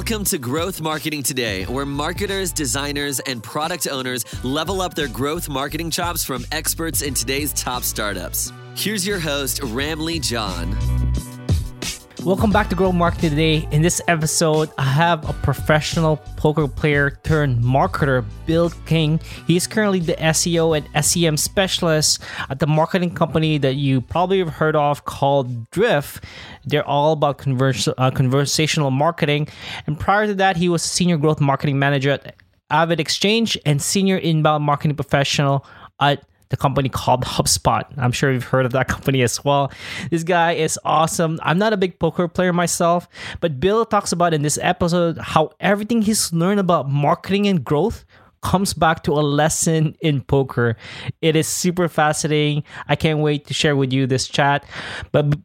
Welcome to Growth Marketing Today, where marketers, designers, and product owners level up their growth marketing chops from experts in today's top startups. Here's your host, Ramli John. Welcome back to Growth Marketing Today. In this episode, I have a professional poker player turned marketer, Bill King. He's currently the SEO and SEM specialist at the marketing company that you probably have heard of called Drift. They're all about conversational marketing. And prior to that, he was senior growth marketing manager at AvidXchange and senior inbound marketing professional at the company called HubSpot. I'm sure you've heard of that company as well. This guy is awesome. I'm not a big poker player myself, but Bill talks about in this episode how everything he's learned about marketing and growth comes back to a lesson in poker. It is super fascinating. I can't wait to share with you this chat. But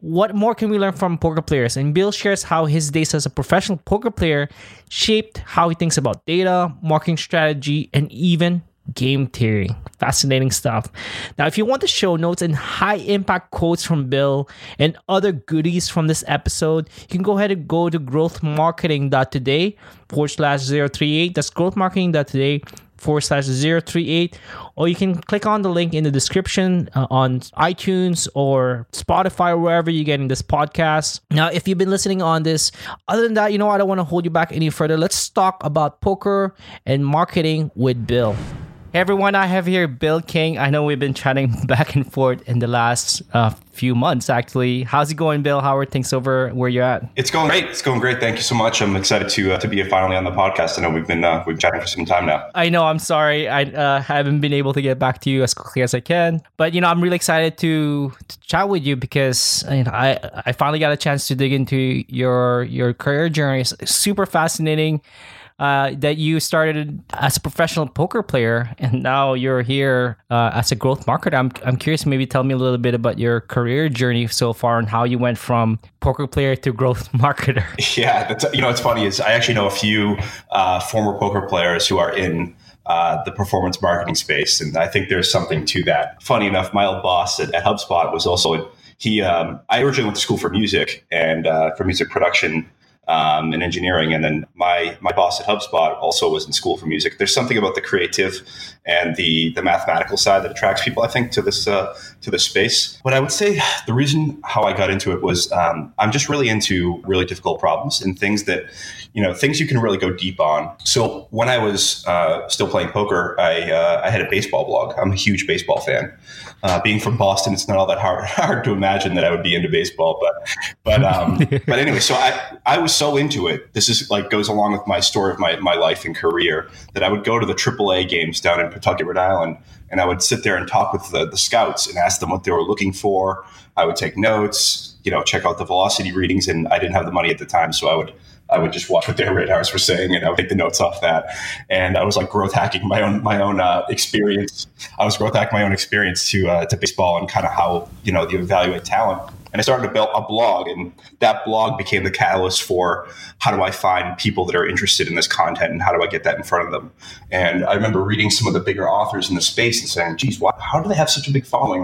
what more can we learn from poker players? And Bill shares how his days as a professional poker player shaped how he thinks about data, marketing strategy, and even game theory. Fascinating stuff. Now, if you want the show notes and high impact quotes from Bill and other goodies from this episode, you can go ahead and go to growthmarketing.today/038. That's growthmarketing.today/038. Or you can click on the link in the description on iTunes or Spotify, wherever you're getting this podcast. Now, if you've been listening on this, other than that, I don't want to hold you back any further. Let's talk about poker and marketing with Bill. Hey everyone, I have here Bill King. I know we've been chatting back and forth in the last few months, actually. How's it going, Bill? How are things over where you're at? It's going great. Thank you so much. I'm excited to be finally on the podcast. I know we've been chatting for some time now. I know. I'm sorry. I haven't been able to get back to you as quickly as I can. But I'm really excited to chat with you because I finally got a chance to dig into your career journey. It's super fascinating. That you started as a professional poker player and now you're here as a growth marketer. I'm curious, maybe tell me a little bit about your career journey so far and how you went from poker player to growth marketer. Yeah, it's funny is I actually know a few former poker players who are in the performance marketing space, and I think there's something to that. Funny enough, my old boss at HubSpot was also I originally went to school for music and for music production. And engineering. And then my boss at HubSpot also was in school for music. There's something about the creative and the mathematical side that attracts people, I think, to this space. But I would say the reason how I got into it was I'm just really into really difficult problems and things that, things you can really go deep on. So when I was still playing poker, I had a baseball blog. I'm a huge baseball fan. Being from Boston, it's not all that hard to imagine that I would be into baseball. But anyway, so I was so into it. This is goes along with my story of my life and career that I would go to the AAA games down in Pawtucket, Rhode Island, and I would sit there and talk with the scouts and ask them what they were looking for. I would take notes, check out the velocity readings, and I didn't have the money at the time, so I would just watch what their radars were saying, and I would take the notes off that. And I was growth hacking my own experience. I was growth hacking my own experience to baseball and kind of how you evaluate talent. And I started to build a blog, and that blog became the catalyst for how do I find people that are interested in this content and how do I get that in front of them. And I remember reading some of the bigger authors in the space and saying, geez, how do they have such a big following?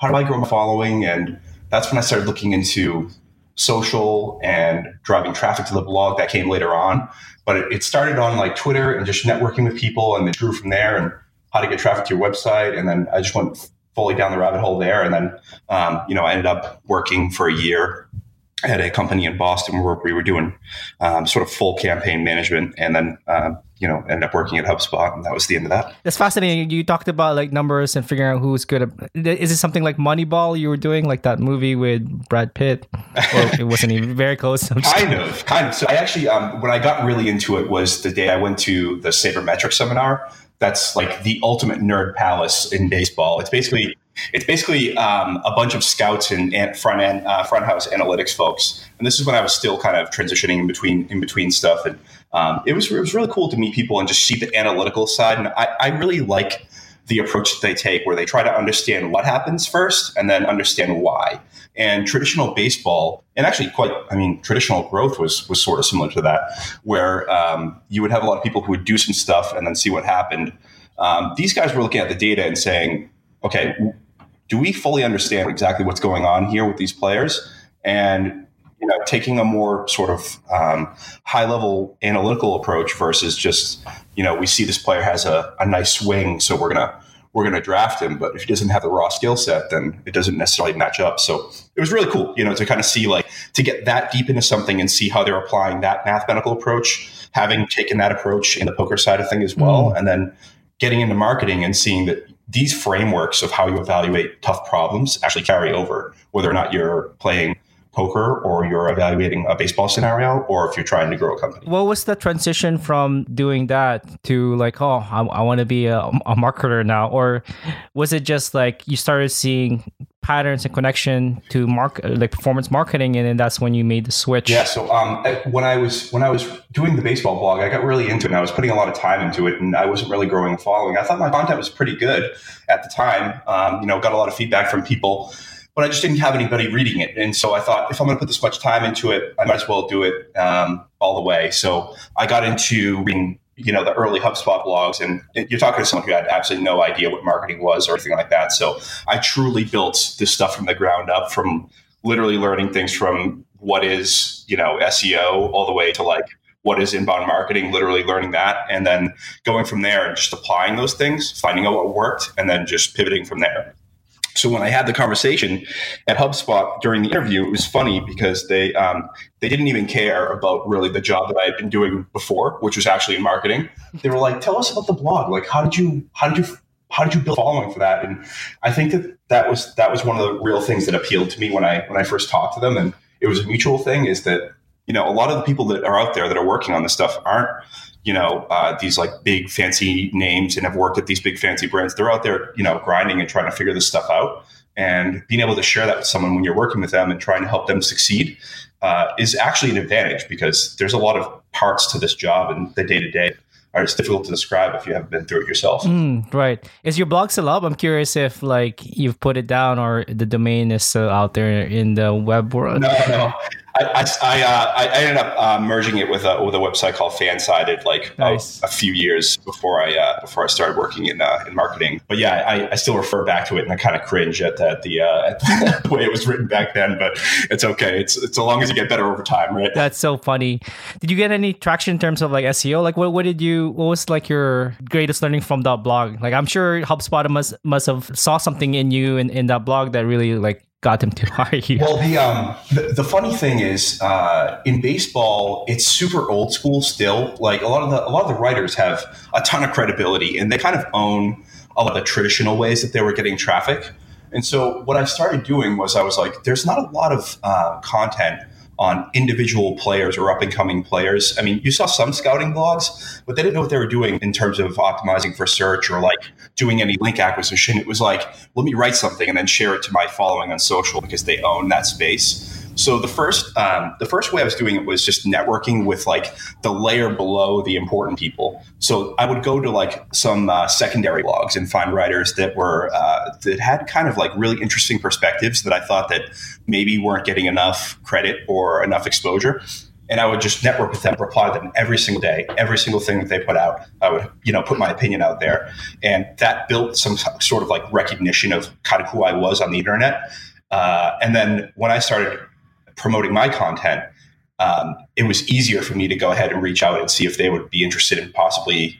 How do I grow my following? And that's when I started looking into social and driving traffic to the blog. That came later on. But it started on Twitter and just networking with people, and it grew from there, and how to get traffic to your website. And then I just went fully down the rabbit hole there. And then, I ended up working for a year at a company in Boston where we were doing sort of full campaign management, and then, ended up working at HubSpot. And that was the end of that. That's fascinating. You talked about numbers and figuring out who's good at. Is it something like Moneyball you were doing, like that movie with Brad Pitt? Well, it wasn't even very close. Kind of. So I actually, when I got really into it was the day I went to the Sabermetrics seminar. That's the ultimate nerd palace in baseball. It's basically a bunch of scouts and front house analytics folks. And this is when I was still kind of transitioning in between stuff. And it was really cool to meet people and just see the analytical side. And I really like the approach that they take, where they try to understand what happens first and then understand why. And traditional baseball, and actually traditional growth was sort of similar to that, where you would have a lot of people who would do some stuff and then see what happened. These guys were looking at the data and saying, okay, do we fully understand exactly what's going on here with these players? And you know, taking a more sort of high-level analytical approach versus just, you know, we see this player has a nice swing, so we're gonna draft him. But if he doesn't have the raw skill set, then it doesn't necessarily match up. So it was really cool, you know, to kind of see, like, to get that deep into something and see how they're applying that mathematical approach, having taken that approach in the poker side of things as well, and then getting into marketing and seeing that these frameworks of how you evaluate tough problems actually carry over, whether or not you're playing poker or you're evaluating a baseball scenario or if you're trying to grow a company. What was the transition from doing that to like, oh, I want to be a marketer now? Or was it just like you started seeing patterns and connection to like performance marketing, and then that's when you made the switch? Yeah. So when I was doing the baseball blog, I got really into it and I was putting a lot of time into it, and I wasn't really growing a following. I thought my content was pretty good at the time. You know, got a lot of feedback from people, but I just didn't have anybody reading it. And so I thought, if I'm going to put this much time into it, I might as well do it all the way. So I got into reading, you know, the early HubSpot blogs, and you're talking to someone who had absolutely no idea what marketing was or anything like that. So I truly built this stuff from the ground up, from literally learning things from what is, you know, SEO all the way to like what is inbound marketing, literally learning that, and then going from there and just applying those things, finding out what worked, and then just pivoting from there. So when I had the conversation at HubSpot during the interview, it was funny because they didn't even care about really the job that I had been doing before, which was actually in marketing. They were like, "Tell us about the blog. Like, how did you build a following for that?" And I think that was one of the real things that appealed to me when I first talked to them, and it was a mutual thing. Is that, you know, a lot of the people that are out there that are working on this stuff aren't, you know, these like big fancy names and have worked at these big fancy brands. They're out there, you know, grinding and trying to figure this stuff out, and being able to share that with someone when you're working with them and trying to help them succeed is actually an advantage, because there's a lot of parts to this job and the day to day are just difficult to describe if you haven't been through it yourself. Right. Is your blog still up? I'm curious if like you've put it down or the domain is still out there in the web world. No. I ended up merging it with a website called Fansided, like nice, a few years before I started working in marketing. But yeah, I still refer back to it, and I kind of cringe at the way it was written back then. But it's okay. It's so long as you get better over time, right? That's so funny. Did you get any traction in terms of like SEO? Like what was like your greatest learning from that blog? Like I'm sure HubSpot must have saw something in you in that blog that really like got them to hire you. Well, the funny thing is, in baseball, it's super old school still. Like a lot of the writers have a ton of credibility, and they kind of own a lot of the traditional ways that they were getting traffic. And so what I started doing was I was like, there's not a lot of content on individual players or up and coming players. I mean, you saw some scouting blogs, but they didn't know what they were doing in terms of optimizing for search or like doing any link acquisition. It was like, let me write something and then share it to my following on social because they own that space. So the first way I was doing it was just networking with like the layer below the important people. So I would go to like some secondary blogs and find writers that were that had kind of like really interesting perspectives that I thought that maybe weren't getting enough credit or enough exposure. And I would just network with them, reply to them every single day, every single thing that they put out. I would, you know, put my opinion out there, and that built some sort of like recognition of kind of who I was on the internet. And then when I started promoting my content, it was easier for me to go ahead and reach out and see if they would be interested in possibly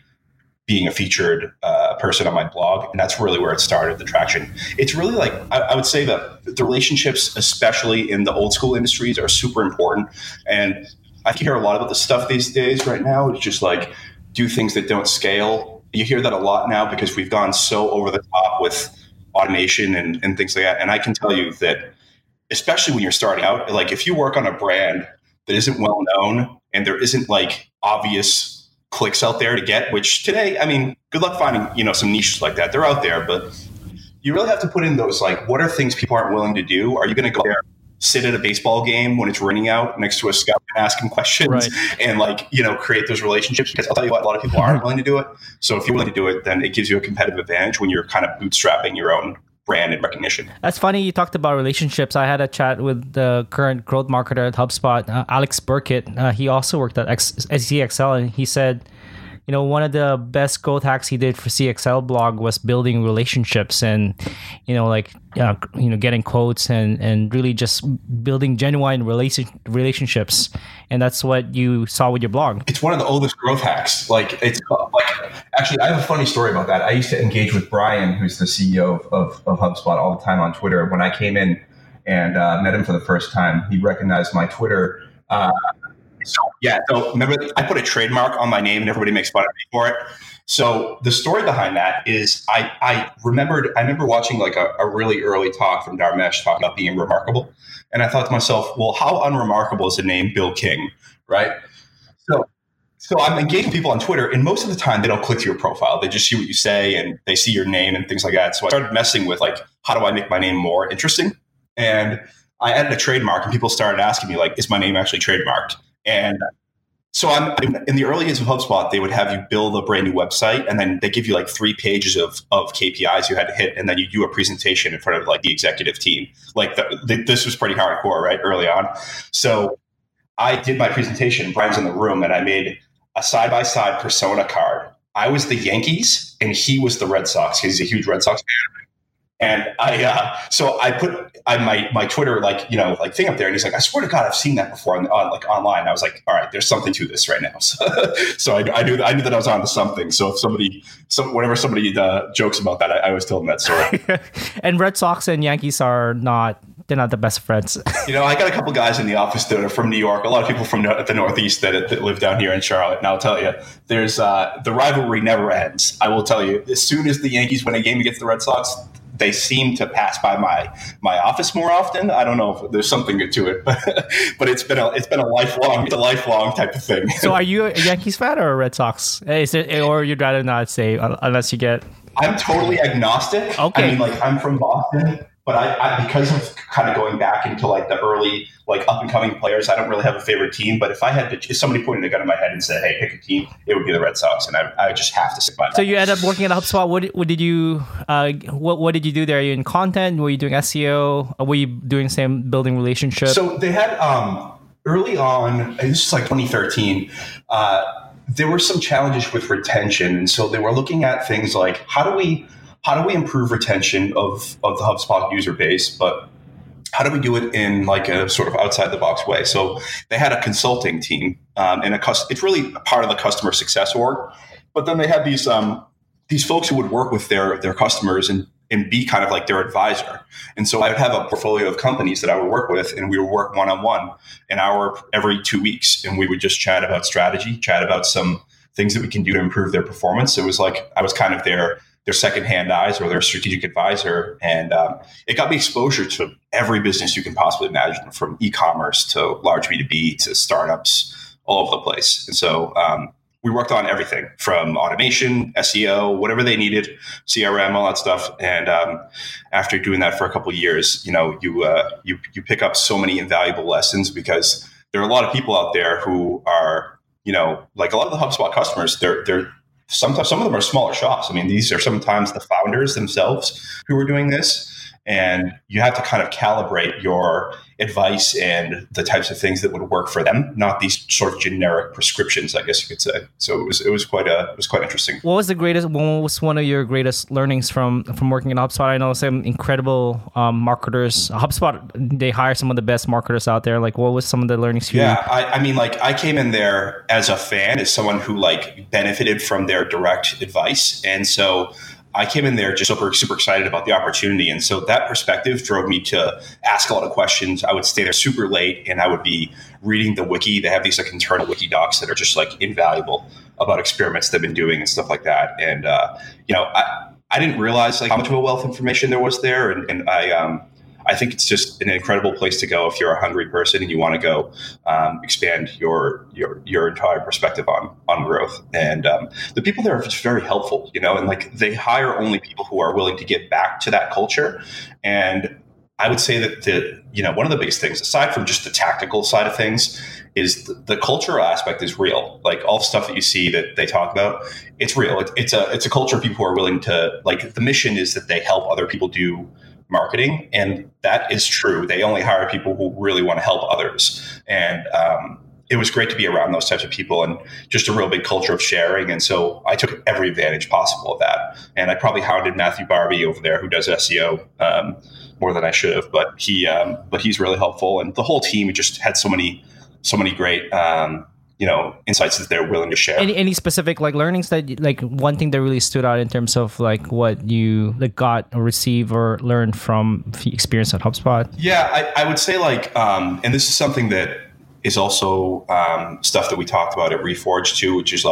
being a featured person on my blog. And that's really where it started, the traction. It's really like, I would say that the relationships, especially in the old school industries, are super important. And I hear a lot about this stuff these days right now. It's just like, do things that don't scale. You hear that a lot now because we've gone so over the top with automation and things like that. And I can tell you that, especially when you're starting out, like if you work on a brand that isn't well known and there isn't like obvious clicks out there to get, which today, I mean, good luck finding, you know, some niches like that. They're out there, but you really have to put in those, like, what are things people aren't willing to do? Are you going to go there, sit at a baseball game when it's raining out next to a scout and ask him questions, right, and like, you know, create those relationships? Because I'll tell you what, a lot of people aren't willing to do it. So if you're willing to do it, then it gives you a competitive advantage when you're kind of bootstrapping your own brand and recognition. That's funny. You talked about relationships. I had a chat with the current growth marketer at HubSpot, Alex Burkitt. He also worked at SEXL, and he said you know, one of the best growth hacks he did for CXL blog was building relationships and, you know, like, you know, getting quotes and really just building genuine relationships. And that's what you saw with your blog. It's one of the oldest growth hacks. Like, it's like, actually, I have a funny story about that. I used to engage with Brian, who's the CEO of HubSpot, all the time on Twitter. When I came in and met him for the first time, he recognized my Twitter. So remember, I put a trademark on my name and everybody makes fun of me for it. So the story behind that is I remember watching like a really early talk from Darmesh talking about being remarkable. And I thought to myself, well, how unremarkable is the name Bill King, right? So I'm engaging people on Twitter, and most of the time they don't click to your profile. They just see what you say and they see your name and things like that. So I started messing with like, how do I make my name more interesting? And I added a trademark, and people started asking me, like, is my name actually trademarked? And so in the early days of HubSpot, they would have you build a brand new website, and then they give you like 3 pages of KPIs you had to hit, and then you do a presentation in front of like the executive team. Like this was pretty hardcore, right, early on. So I did my presentation, Brian's in the room, and I made a side-by-side persona card. I was the Yankees, and he was the Red Sox, because he's a huge Red Sox fan. And I put my Twitter, like, you know, like thing up there, and he's like, I swear to God, I've seen that before on like online. I was like, all right, there's something to this right now. So I knew that I was onto something. So if whenever somebody jokes about that, I always tell them that story. And Red Sox and Yankees they're not the best friends. You know, I got a couple guys in the office that are from New York. A lot of people from the Northeast that live down here in Charlotte. And I'll tell you, there's the rivalry never ends. I will tell you, as soon as the Yankees win a game against the Red Sox, they seem to pass by my office more often. I don't know if there's something to it, but it's been a lifelong type of thing. So, are you a Yankees fan or a Red Sox? Or you'd rather not say unless you get? I'm totally agnostic. Okay. I mean, like, I'm from Boston, but I because of kind of going back into like the early like up and coming players, I don't really have a favorite team. But if somebody pointed a gun in my head and said, "Hey, pick a team," it would be the Red Sox, and I just have to stick by that. So you ended up working at HubSpot. What did you what did you do there? Are you in content? Were you doing SEO? Were you doing same building relationships? So they had early on, and this is like 2013. There were some challenges with retention, and so they were looking at things like how do we improve retention of the HubSpot user base, but how do we do it in like a sort of outside the box way? So they had a consulting team it's really part of the customer success org, but then they had these folks who would work with their customers and be kind of like their advisor. And so I would have a portfolio of companies that I would work with, and we would work one-on-one an hour every 2 weeks. And we would just chat about strategy, chat about some things that we can do to improve their performance. It was like, I was kind of their secondhand eyes or their strategic advisor. And it got me exposure to every business you can possibly imagine, from e-commerce to large B2B to startups, all over the place. And so we worked on everything from automation, SEO, whatever they needed, CRM, all that stuff. And after doing that for a couple of years, you know, you pick up so many invaluable lessons, because there are a lot of people out there who are, you know, like a lot of the HubSpot customers, they're sometimes some of them are smaller shops. I mean, these are sometimes the founders themselves who are doing this. And you have to kind of calibrate your advice and the types of things that would work for them, not these sort of generic prescriptions, I guess you could say. So it was quite interesting. What was one of your greatest learnings from working in HubSpot? I know some incredible marketers. HubSpot, they hire some of the best marketers out there. Like, what was some of the learnings for you? Yeah, I mean, like, I came in there as a fan, as someone who like benefited from their direct advice, and so I came in there just super, super excited about the opportunity. And so that perspective drove me to ask a lot of questions. I would stay there super late, and I would be reading the wiki. They have these like internal wiki docs that are just like invaluable about experiments they've been doing and stuff like that. And, you know, I didn't realize like how much of a wealth of information there was there. And I think it's just an incredible place to go if you're a hungry person and you want to go expand your entire perspective on growth. And the people there are just very helpful, you know, and like they hire only people who are willing to get back to that culture. And I would say that you know, one of the biggest things, aside from just the tactical side of things, is the cultural aspect is real. Like all the stuff that you see that they talk about, it's real. It's a culture of people who are willing to, like, the mission is that they help other people do marketing, and that is true. They only hire people who really want to help others. And it was great to be around those types of people and just a real big culture of sharing. And so I took every advantage possible of that. And I probably hounded Matthew Barbie over there, who does SEO more than I should have, but he's really helpful. And the whole team just had so many great, insights that they're willing to share. Any specific learnings that one thing that really stood out in terms of what you got or received or learned from the experience at HubSpot? Yeah, I would say and this is something that is also stuff that we talked about at Reforge too, which is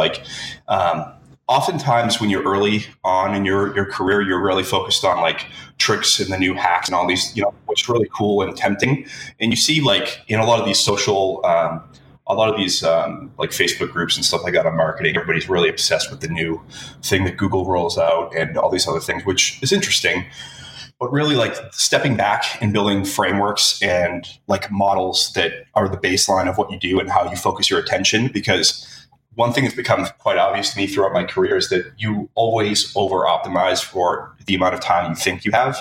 oftentimes when you're early on in your career, you're really focused on tricks and the new hacks and all these, what's really cool and tempting. And you see in a lot of these social, Facebook groups and stuff like that on marketing, everybody's really obsessed with the new thing that Google rolls out and all these other things, which is interesting. But really, stepping back and building frameworks and models that are the baseline of what you do and how you focus your attention. Because one thing that's become quite obvious to me throughout my career is that you always over-optimize for the amount of time you think you have,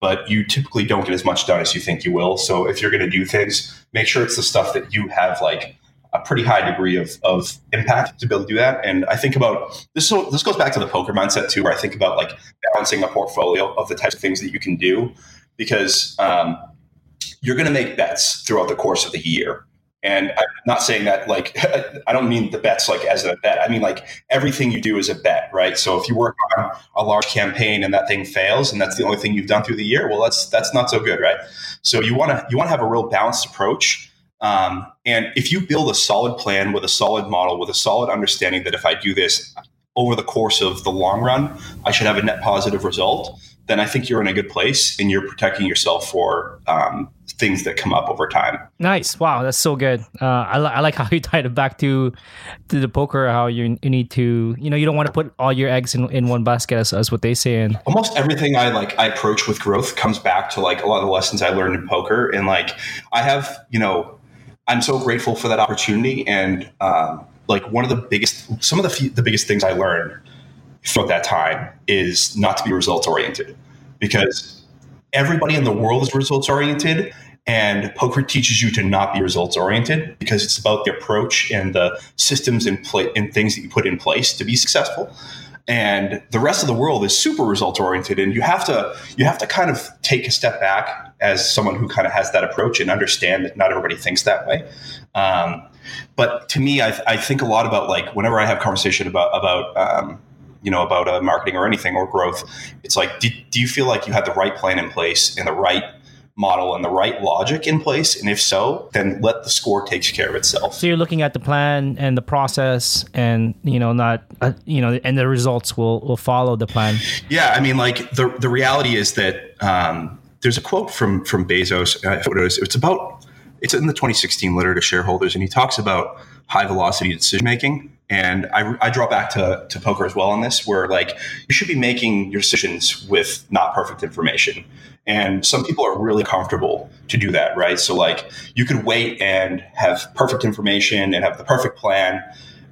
but you typically don't get as much done as you think you will. So if you're going to do things, make sure it's the stuff that you have a pretty high degree of impact to be able to do that. And I think about this. So this goes back to the poker mindset too, where I think about balancing a portfolio of the types of things that you can do, because you're going to make bets throughout the course of the year. And I'm not saying that I don't mean the bets as a bet. I mean everything you do is a bet, right? So if you work on a large campaign and that thing fails and that's the only thing you've done through the year, well, that's not so good, right? So you want to have a real balanced approach. And if you build a solid plan with a solid model, with a solid understanding that if I do this over the course of the long run, I should have a net positive result, then I think you're in a good place and you're protecting yourself for things that come up over time. Nice. Wow, that's so good. I like how you tied it back to the poker, how you need to, you don't want to put all your eggs in one basket, as what they say. And almost everything I approach with growth comes back to a lot of the lessons I learned in poker. And I have, I'm so grateful for that opportunity. And some of the biggest things I learned from that time is not to be results oriented, because everybody in the world is results oriented, and poker teaches you to not be results oriented because it's about the approach and the systems and things that you put in place to be successful. And the rest of the world is super results oriented, and you have to kind of take a step back as someone who kind of has that approach and understand that not everybody thinks that way. But to me, I think a lot about whenever I have conversation about marketing or anything or growth, it's do you feel like you had the right plan in place and the right model and the right logic in place? And if so, then let the score take care of itself. So you're looking at the plan and the process, and and the results will follow the plan. Yeah, I mean, the reality is that there's a quote from Bezos. It's in the 2016 letter to shareholders, and he talks about high velocity decision making. And I draw back to poker as well on this, where you should be making your decisions with not perfect information. And some people are really comfortable to do that, right? So you could wait and have perfect information and have the perfect plan,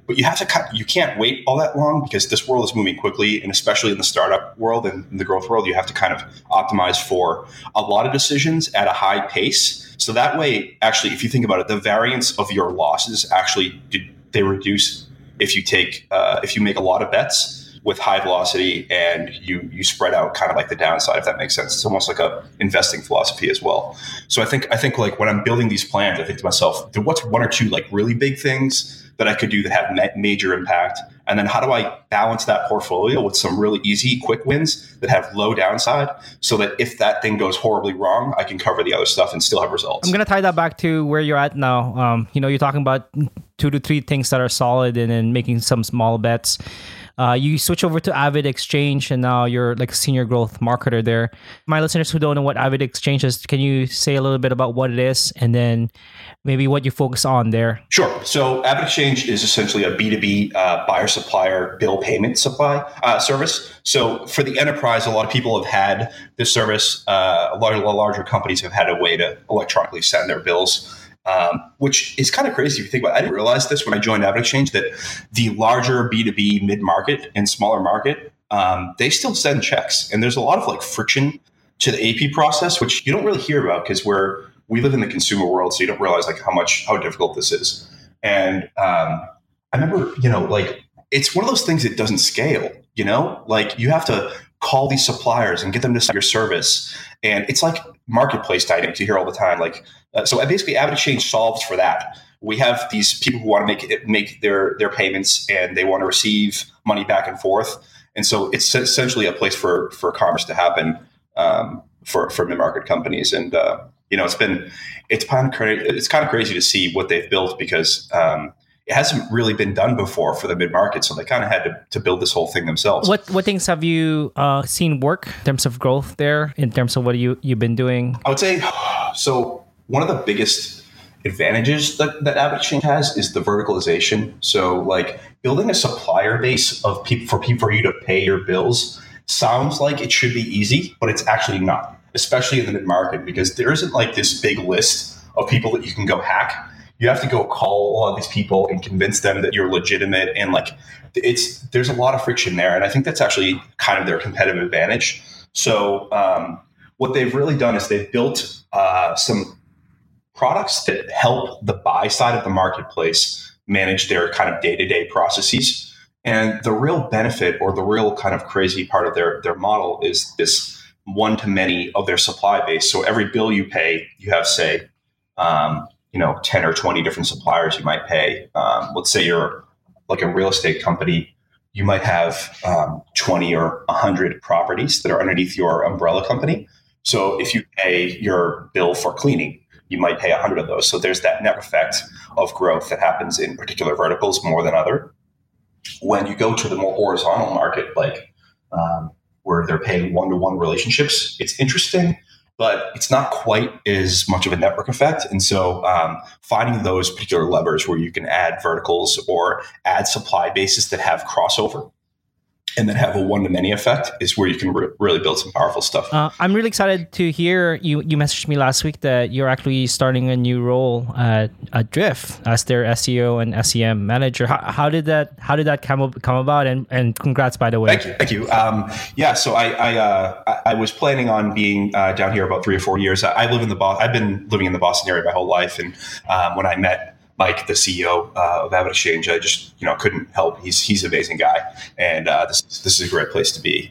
but you have to you can't wait all that long, because this world is moving quickly. And especially in the startup world and in the growth world, you have to kind of optimize for a lot of decisions at a high pace. So that way, actually, if you think about it, the variance of your losses they reduce if you make a lot of bets with high velocity and you spread out kind of the downside, if that makes sense. It's almost like a investing philosophy as well. So I think when I'm building these plans, I think to myself, what's one or two really big things that I could do that have major impact? And then how do I balance that portfolio with some really easy, quick wins that have low downside, so that if that thing goes horribly wrong, I can cover the other stuff and still have results? I'm going to tie that back to where you're at now. You're talking about 2 to 3 things that are solid and then making some small bets. You switch over to AvidXchange, and now you're a senior growth marketer there. My listeners who don't know what AvidXchange is, can you say a little bit about what it is and then maybe what you focus on there? Sure. So AvidXchange is essentially a B2B buyer-supplier bill payment service. So for the enterprise, a lot of people have had this service. A lot of larger companies have had a way to electronically send their bills, which is kind of crazy if you think about it. I didn't realize this when I joined AvidXchange, that the larger B2B mid-market and smaller market, they still send checks. And there's a lot of friction to the AP process, which you don't really hear about because we live in the consumer world, so you don't realize how difficult this is. And I remember, it's one of those things that doesn't scale, you have to call these suppliers and get them to sell your service. And it's like marketplace dynamics you hear all the time. So basically AvidXchange solves for that. We have these people who want to make their payments and they want to receive money back and forth. And so it's essentially a place for commerce to happen for mid-market companies. And, it's kind of crazy to see what they've built because it hasn't really been done before for the mid-market. So they kind of had to build this whole thing themselves. What things have you seen work in terms of growth there, in terms of what you've been doing? I would say, so one of the biggest advantages that AvidXchange has is the verticalization. So building a supplier base of people for you to pay your bills sounds like it should be easy, but it's actually not, especially in the mid-market, because there isn't this big list of people that you can go hack. You have to go call all of these people and convince them that you're legitimate. And there's a lot of friction there. And I think that's actually kind of their competitive advantage. So what they've really done is they've built some products that help the buy side of the marketplace manage their kind of day-to-day processes. And the real benefit or the real kind of crazy part of their model is this one-to-many of their supply base. So every bill you pay, you have, say, 10 or 20 different suppliers you might pay. Let's say you're a real estate company, you might have 20 or 100 properties that are underneath your umbrella company. So if you pay your bill for cleaning, you might pay 100 of those. So there's that net effect of growth that happens in particular verticals more than other. When you go to the more horizontal market, where they're paying one-to-one relationships, it's interesting, but it's not quite as much of a network effect. And so finding those particular levers where you can add verticals or add supply bases that have crossover and that have a one-to-many effect is where you can really build some powerful stuff. I'm really excited to hear you messaged me last week that you're actually starting a new role at Drift as their SEO and SEM manager. How did that come about? And congrats, by the way. Thank you. So I was planning on being down here about 3 or 4 years. I've been living in the Boston area my whole life, and when I met Mike, the CEO of AvidXchange, I just couldn't help. He's an amazing guy, and this is a great place to be.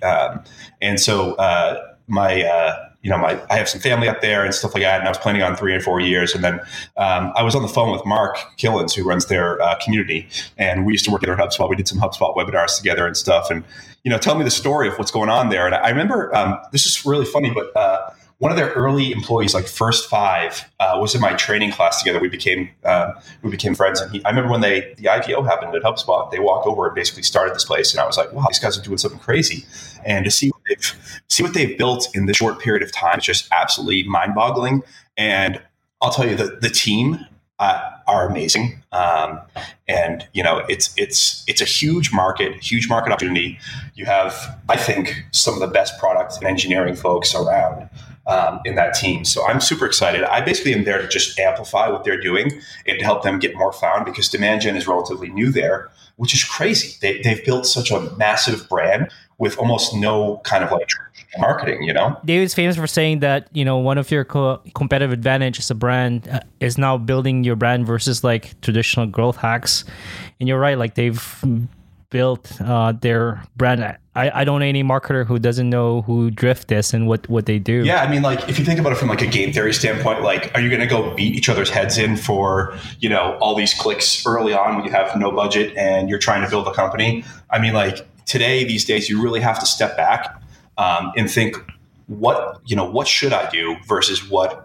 And so I have some family up there and stuff like that, and I was planning on 3 or 4 years, and then I was on the phone with Mark Killens, who runs their community, and we used to work at HubSpot. We did some HubSpot webinars together and stuff, and tell me the story of what's going on there. And I remember this is really funny, but. One of their early employees, first 5, was in my training class together. We became friends. And I remember when the IPO happened at HubSpot, they walked over and basically started this place. And I was like, wow, these guys are doing something crazy. And to see what they've built in this short period of time is just absolutely mind-boggling. And I'll tell you, the team are amazing. It's a huge market opportunity. You have, I think, some of the best product and engineering folks around. In that team. So I'm super excited. I basically am there to just amplify what they're doing and to help them get more found because demand gen is relatively new there, which is crazy. They've built such a massive brand with almost no kind of marketing, David's famous for saying that, one of your competitive advantage as a brand is now building your brand versus traditional growth hacks. And you're right, they've built their brand. I don't know any marketer who doesn't know who Drift is and what they do. Yeah, I mean, if you think about it from a game theory standpoint, are you going to go beat each other's heads in for, all these clicks early on when you have no budget and you're trying to build a company? I mean, these days, you really have to step back and think, what should I do versus how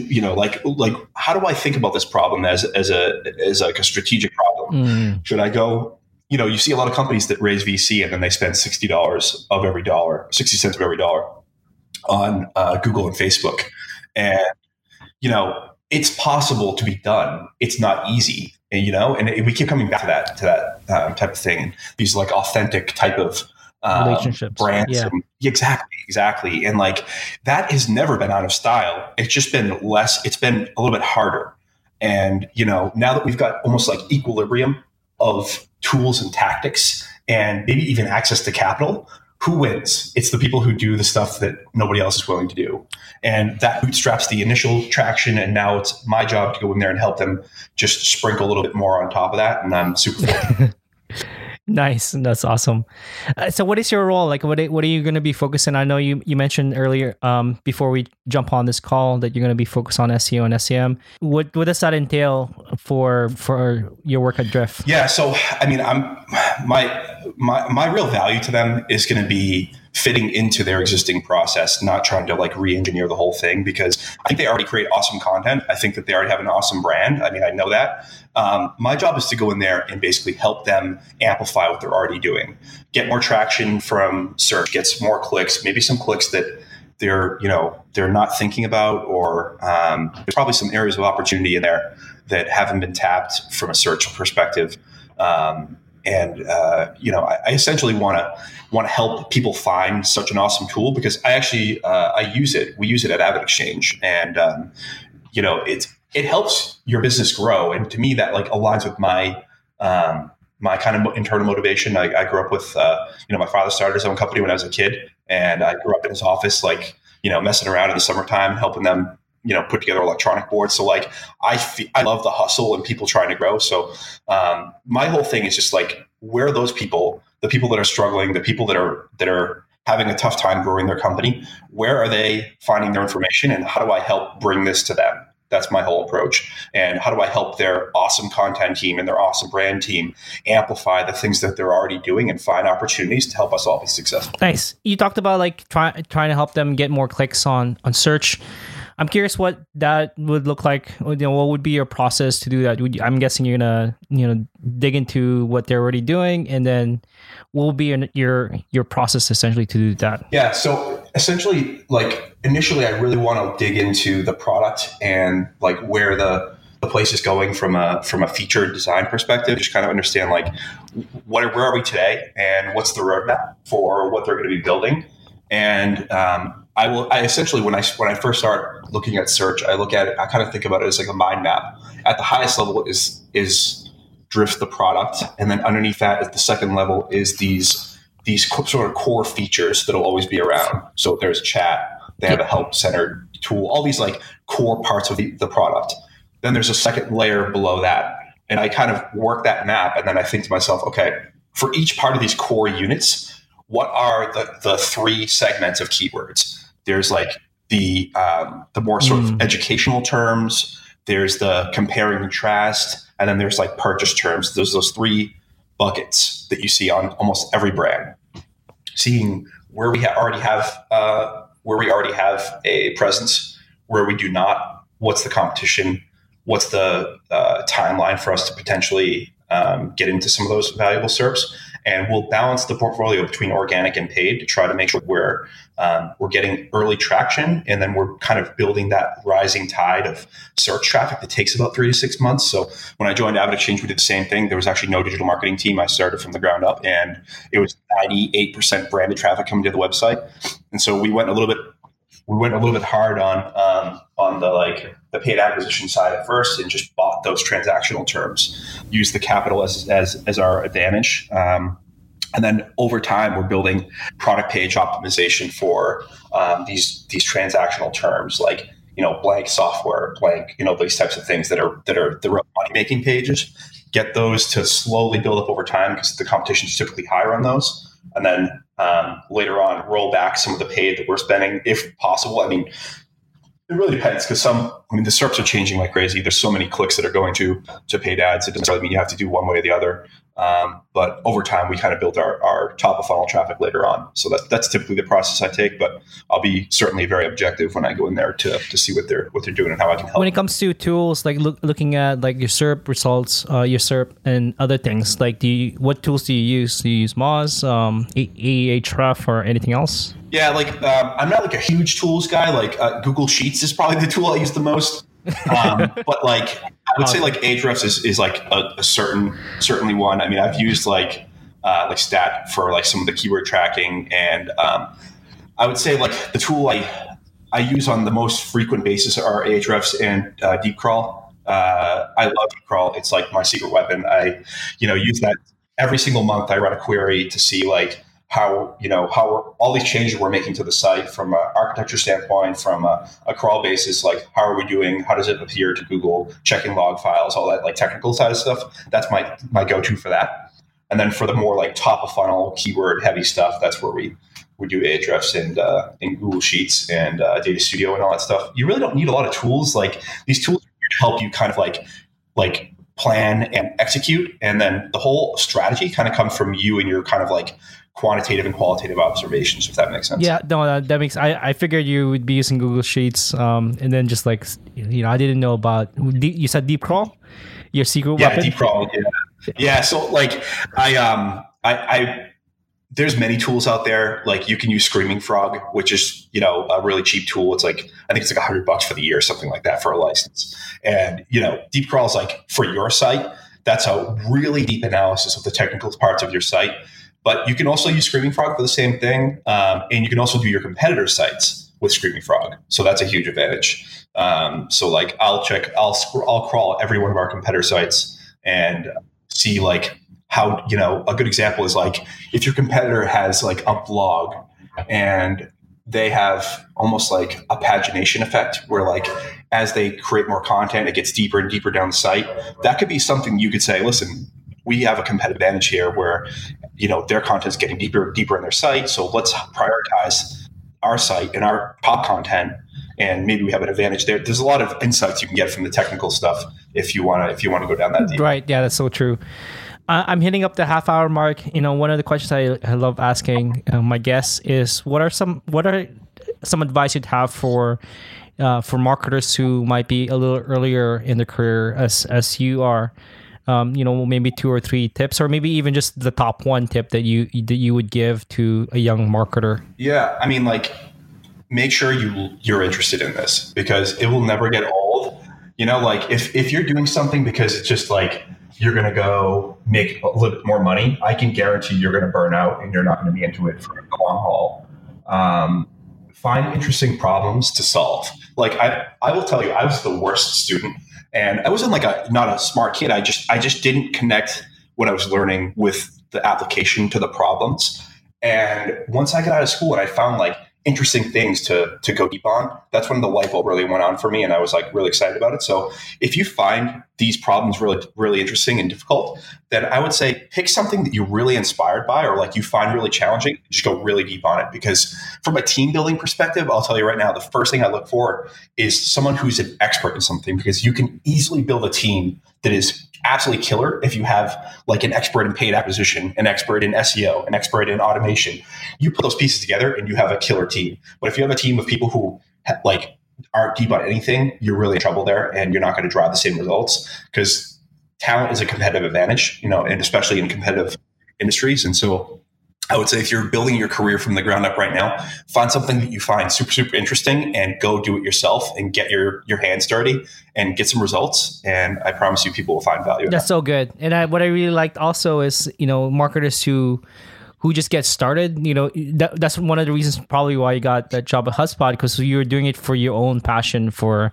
do I think about this problem as a strategic problem? Mm. Should I go? You see a lot of companies that raise VC and then they spend $60 of every dollar, 60 cents of every dollar on Google and Facebook. And, it's possible to be done. It's not easy. And, we keep coming back to that type of thing. These authentic type of relationships, brands. Yeah. Exactly. And that has never been out of style. It's just been it's been a little bit harder. And, now that we've got almost equilibrium of tools and tactics and maybe even access to capital, who wins? It's the people who do the stuff that nobody else is willing to do. And that bootstraps the initial traction. And now it's my job to go in there and help them just sprinkle a little bit more on top of that. And I'm super cool. Nice. That's awesome. So what is your role? Like, what are you going to be focusing on? I know you mentioned earlier, before we jump on this call, that you're going to be focused on SEO and SEM. What does that entail for your work at Drift? Yeah. So, I mean, my real value to them is going to be fitting into their existing process, not trying to like re-engineer the whole thing, because I think they already create awesome content. I think that they already have an awesome brand. I mean, I know that. My job is to go in there and basically help them amplify what they're already doing, get more traction from search, gets more clicks, maybe some clicks that they're not thinking about, or there's probably some areas of opportunity in there that haven't been tapped from a search perspective. I essentially want to help people find such an awesome tool, because I actually I use it. We use it at AvidXchange, and it helps your business grow. And to me, that like aligns with my my kind of internal motivation. I grew up with my father started his own company when I was a kid, and I grew up in his office, like messing around in the summertime, helping them put together electronic boards. So like, I love the hustle and people trying to grow. So my whole thing is just like, where are those people, the people that are struggling, the people that are having a tough time growing their company, where are they finding their information, and how do I help bring this to them? That's my whole approach. And how do I help their awesome content team and their awesome brand team amplify the things that they're already doing and find opportunities to help us all be successful? Nice. You talked about like trying to help them get more clicks on search. I'm curious what that would look like. What would be your process to do that? I'm guessing you're gonna dig into what they're already doing, and then what will be your process essentially to do that? Yeah. So essentially, like initially, I really want to dig into the product and like where the place is going from a feature design perspective. Just kind of understand like where are we today, and what's the roadmap for what they're going to be building, and I essentially, when I first start looking at search, I look at it, I kind of think about it as like a mind map. At the highest level is Drift, the product. And then underneath that at the second level is these sort of core features that'll always be around. So there's chat, they have a help centered tool, all these like core parts of the product. Then there's a second layer below that. And I kind of work that map. And then I think to myself, okay, for each part of these core units, what are the three segments of keywords? There's like the more sort of educational terms, there's the compare and contrast, and then there's like purchase terms. There's those three buckets that you see on almost every brand. Seeing where we already have a presence, where we do not, what's the competition, what's the timeline for us to potentially get into some of those valuable SERPs. And we'll balance the portfolio between organic and paid to try to make sure we're getting early traction, and then we're kind of building that rising tide of search traffic that takes about 3 to 6 months. So when I joined AvidXchange, we did the same thing. There was actually no digital marketing team. I started from the ground up, and it was 98% branded traffic coming to the website. And so we went a little bit hard on the like the paid acquisition side at first, and just bought those transactional terms, use the capital as our advantage, and then over time we're building product page optimization for these transactional terms like blank software, blank these types of things that are the money making pages. Get those to slowly build up over time because the competition is typically higher on those. And then later on, roll back some of the paid that we're spending, if possible. I mean, it really depends because the SERPs are changing like crazy. There's so many clicks that are going to paid ads. It doesn't really mean you have to do one way or the other. But over time, we kind of build our top of funnel traffic later on. So that's typically the process I take. But I'll be certainly very objective when I go in there to see what they're doing and how I can help. When it comes to tools, like looking at like your SERP results, your SERP and other things, like what tools do you use? Do you use Moz, Ahrefs, or anything else? Yeah, like I'm not like a huge tools guy. Like Google Sheets is probably the tool I use the most. But like I would say like Ahrefs is like a certainly one. I mean, I've used like Stat for like some of the keyword tracking, and I would say like the tool I use on the most frequent basis are Ahrefs and DeepCrawl. I love DeepCrawl. It's like my secret weapon. I use that every single month. I run a query to see like how all these changes we're making to the site from an architecture standpoint, from a crawl basis, like how are we doing, how does it appear to Google, checking log files, all that like technical side of stuff. That's my go-to for that. And then for the more like top of funnel, keyword heavy stuff, that's where we do Ahrefs and Google Sheets and Data Studio and all that stuff. You really don't need a lot of tools. Like these tools are here to help you kind of like plan and execute. And then the whole strategy kind of comes from you and your kind of like quantitative and qualitative observations, if that makes sense. Yeah, no, that makes, I figured you would be using Google Sheets. And then just like, you know, I didn't know about, you said DeepCrawl, your secret weapon? Yeah, DeepCrawl, yeah. Yeah, so like I there's many tools out there. Like you can use Screaming Frog, which is, you know, a really cheap tool. It's like, I think it's like $100 for the year or something like that for a license. And, you know, DeepCrawl is like for your site, that's a really deep analysis of the technical parts of your site. But you can also use Screaming Frog for the same thing. And you can also do your competitor sites with Screaming Frog. So that's a huge advantage. So like I'll crawl every one of our competitor sites and see like how, you know, a good example is like if your competitor has like a blog and they have almost like a pagination effect where like as they create more content, it gets deeper and deeper down the site. That could be something you could say, listen, we have a competitive advantage here where, you know, their content is getting deeper and deeper in their site. So let's prioritize our site and our top content. And maybe we have an advantage there. There's a lot of insights you can get from the technical stuff if you want to go down that deep. Right. Yeah, that's so true. I'm hitting up the half hour mark. You know, one of the questions I love asking my guests is what are some advice you'd have for marketers who might be a little earlier in their career as you are. You know, maybe 2 or 3 tips, or maybe even just the top 1 tip that you would give to a young marketer. Yeah, I mean, like, make sure you're interested in this because it will never get old. You know, like if you're doing something because it's just like you're gonna go make a little bit more money, I can guarantee you're gonna burn out and you're not gonna be into it for the long haul. Find interesting problems to solve. Like I will tell you, I was the worst student. And I wasn't like not a smart kid. I just didn't connect what I was learning with the application to the problems. And once I got out of school and I found like interesting things to go deep on, that's when the light bulb really went on for me. And I was like really excited about it. So if you find these problems really, really interesting and difficult, then I would say pick something that you're really inspired by or like you find really challenging, just go really deep on it. Because from a team building perspective, I'll tell you right now, the first thing I look for is someone who's an expert in something, because you can easily build a team that is absolutely killer if you have like an expert in paid acquisition, an expert in SEO, an expert in automation. You put those pieces together and you have a killer team. But if you have a team of people who like aren't deep on anything, you're really in trouble there and you're not going to drive the same results, because talent is a competitive advantage, you know, and especially in competitive industries. And so I would say if you're building your career from the ground up right now, find something that you find super, super interesting and go do it yourself and get your hands dirty and get some results. And I promise you people will find value. That's so good. And what I really liked also is, you know, marketers who just get started, you know, that's one of the reasons probably why you got that job at HubSpot, because you were doing it for your own passion for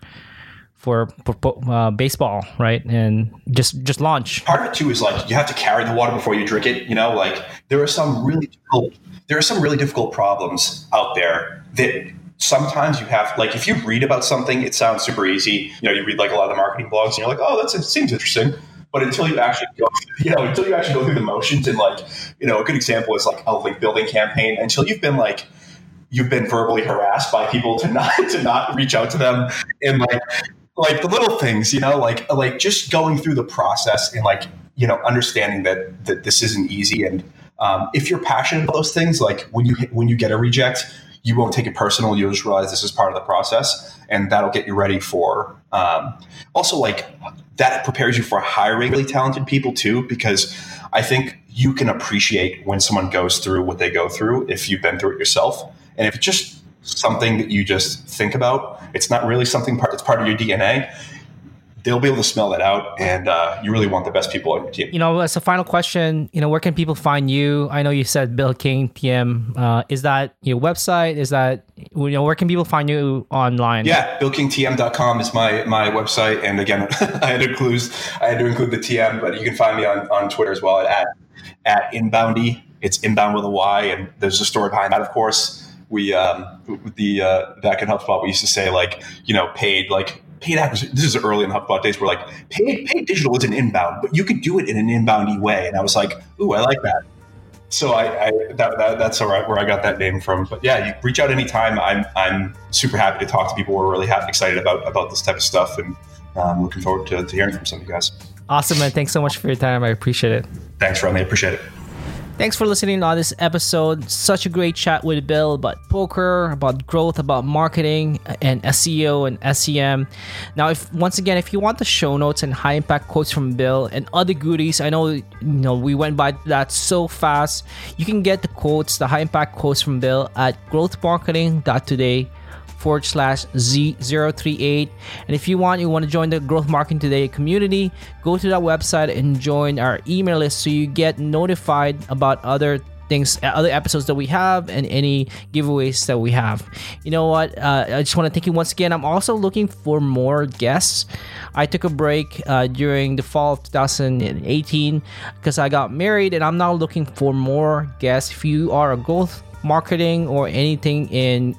baseball, right? And just launch. Part of it too is like you have to carry the water before you drink it. You know, like there are some really difficult problems out there that sometimes you have. Like if you read about something, it sounds super easy. You know, you read like a lot of the marketing blogs, and you're like, oh, that seems interesting. But until you actually go through the motions, and like, you know, a good example is like a link building campaign. Until you've been verbally harassed by people to not reach out to them and like. Like the little things, you know, like just going through the process and like, you know, understanding that this isn't easy. And if you're passionate about those things, like when you get a reject, you won't take it personal. You'll just realize this is part of the process, and that'll get you ready for also like that prepares you for hiring really talented people too, because I think you can appreciate when someone goes through what they go through if you've been through it yourself. And if it just something that you just think about, it's not really something that's part of your DNA, they'll be able to smell that out. And you really want the best people on your team. You know, as a final question, you know, where can people find you? I know you said Bill King TM. Is that your website? Is that, you know, where can people find you online? Yeah, BillKingTM.com is my website. And again, I had to include the TM, but you can find me on Twitter as well at @inboundy. It's inbound with a Y, and there's a story behind that, of course. We back in HubSpot, we used to say paid acquisition. This is early in HubSpot days. We're like, paid digital isn't inbound, but you could do it in an inboundy way. And I was like, ooh, I like that. So that's where I got that name from. But yeah, you reach out anytime. I'm super happy to talk to people. We're really happy, excited about this type of stuff, and looking forward to hearing from some of you guys. Awesome, man. Thanks so much for your time. I appreciate it. Thanks, Ramli. I appreciate it. Thanks for listening on this episode. Such a great chat with Bill about poker, about growth, about marketing, and SEO and SEM. Now, if you want the show notes and high impact quotes from Bill and other goodies, I know we went by that so fast. You can get the high impact quotes from Bill at growthmarketing.today/Z038. And if you want to join the Growth Marketing Today community, go to that website and join our email list so you get notified about other things, other episodes that we have, and any giveaways that we have. You know what? I just want to thank you once again. I'm also looking for more guests. I took a break during the fall of 2018 because I got married, and I'm now looking for more guests. If you are a growth marketing or anything in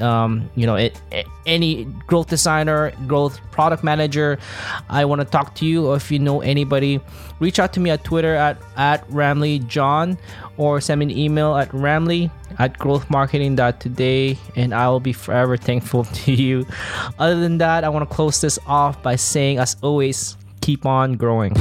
any growth designer, growth product manager, I want to talk to you. Or if you know anybody, reach out to me at Twitter at Ramli John, or send me an email at ramli@growthmarketing.today, and I will be forever thankful to you. Other than that, I want to close this off by saying, as always, keep on growing.